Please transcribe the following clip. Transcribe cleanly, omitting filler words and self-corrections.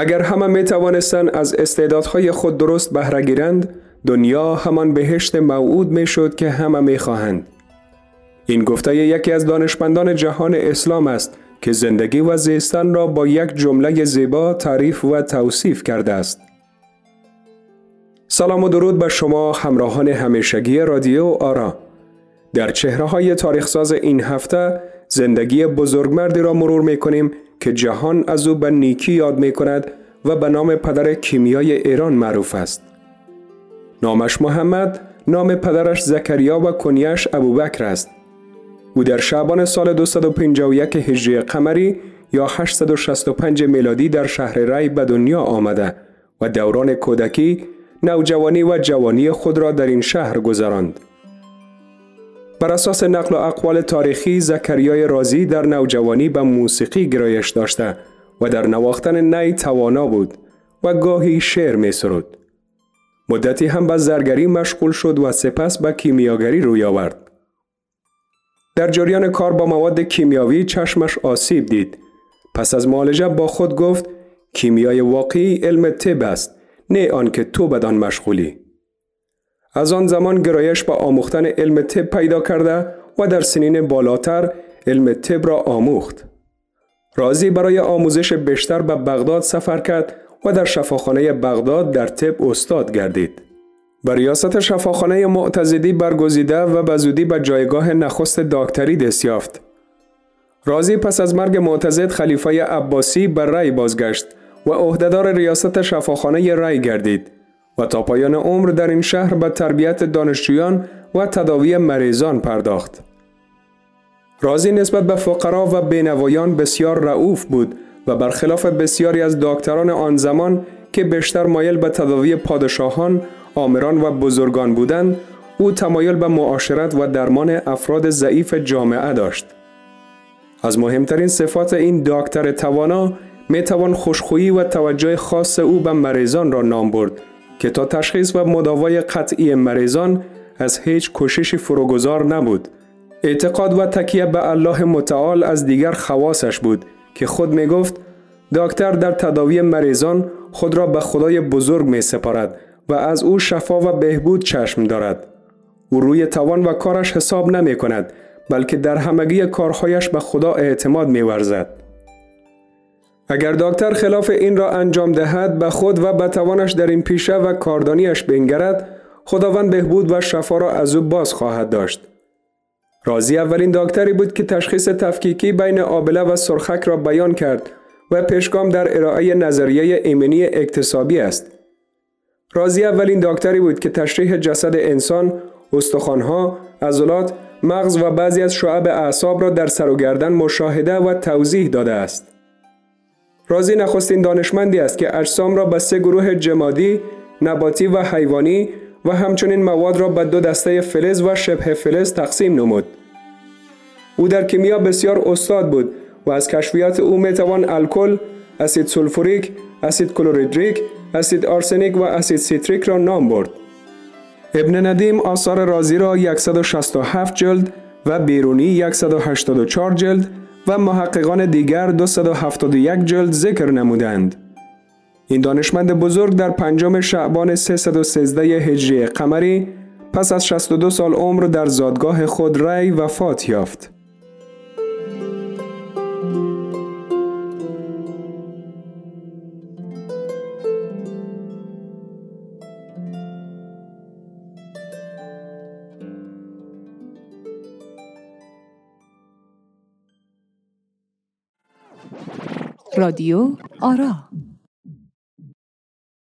اگر همه می توانستند از استعدادهای خود درست بهره گیرند، دنیا همان بهشت موعود می شد که همه می خواهند. این گفته یکی از دانشمندان جهان اسلام است که زندگی و زیستن را با یک جمله زیبا تعریف و توصیف کرده است. سلام و درود به شما همراهان همیشگی رادیو آرا. در چهره‌های تاریخ‌ساز این هفته زندگی بزرگمردی را مرور می‌کنیم که جهان از او به نیکی یاد می‌کند و به نام پدر کیمیای ایران معروف است. نامش محمد، نام پدرش زکریا و کنیش ابوبکر است. او در شعبان سال 251 هجری قمری یا 865 میلادی در شهر ری به دنیا آمده و دوران کودکی، نوجوانی و جوانی خود را در این شهر گذراند. بر اساس نقل و اقوال تاریخی، زکریای رازی در نوجوانی به موسیقی گرایش داشته و در نواختن نی توانا بود و گاهی شعر می سرود. مدتی هم به زرگری مشغول شد و سپس به کیمیاگری روی آورد. در جریان کار با مواد کیمیاوی چشمش آسیب دید. پس از معالجه با خود گفت: کیمیای واقعی علم طب است، نه آن که تو بدان مشغولی. از آن زمان گرایش به آموختن علم طب پیدا کرده و در سنین بالاتر علم طب را آموخت. رازی برای آموزش بیشتر به بغداد سفر کرد و در شفاخانه بغداد در طب استاد گردید. به ریاست شفاخانه معتزدی برگزیده و به زودی به جایگاه نخست داکتری دست یافت. رازی پس از مرگ معتزد خلیفه عباسی بر ری بازگشت و عهدهدار ریاست شفاخانه ری گردید و تا پایان عمر در این شهر به تربیت دانشجویان و تداوی مریضان پرداخت. رازی نسبت به فقرا و بینوایان بسیار رئوف بود و برخلاف بسیاری از داکتران آن زمان که بیشتر مایل به تداوی پادشاهان، آمران و بزرگان بودند، او تمایل به معاشرت و درمان افراد ضعیف جامعه داشت. از مهمترین صفات این داکتر توانا میتوان خوشخویی و توجه خاص او به مریضان را نام برد که تا تشخیص و مداوای قطعی مریضان از هیچ کوششی فروگذار نبود. اعتقاد و تکیه به الله متعال از دیگر خواصش بود که خود میگفت: دکتر در تداوی مریضان خود را به خدای بزرگ می سپارد و از او شفا و بهبود چشم دارد. او روی توان و کارش حساب نمی کند، بلکه در همگی کارهایش به خدا اعتماد می ورزد. اگر دکتر خلاف این را انجام دهد، به خود و به توانش در این پیشه و کاردانیش بنگرد، خداوند بهبود و شفا را از او باز خواهد داشت. رازی اولین دکتری بود که تشخیص تفکیکی بین آبله و سرخک را بیان کرد و پیشگام در ارائه نظریه ایمنی اکتسابی است. رازی اولین دکتری بود که تشریح جسد انسان، استخوان‌ها، عضلات، مغز و بعضی از شعب اعصاب را در سر و گردن مشاهده و توضیح داده است. رازی نخستین دانشمندی است که اجسام را به سه گروه جمادی، نباتی و حیوانی و همچنین مواد را به دو دسته فلز و شبه فلز تقسیم نمود. او در کیمیا بسیار استاد بود و از کشفیات او میتوان الکل، اسید سولفوریک، اسید کلوریدریک، اسید آرسنیک و اسید سیتریک را نام برد. ابن ندیم آثار رازی را 167 جلد و بیرونی 184 جلد و محققان دیگر 271 جلد ذکر نمودند. این دانشمند بزرگ در 5 شعبان 313 هجری قمری پس از 62 سال عمر در زادگاه خود ری وفات یافت. رادیو آرا.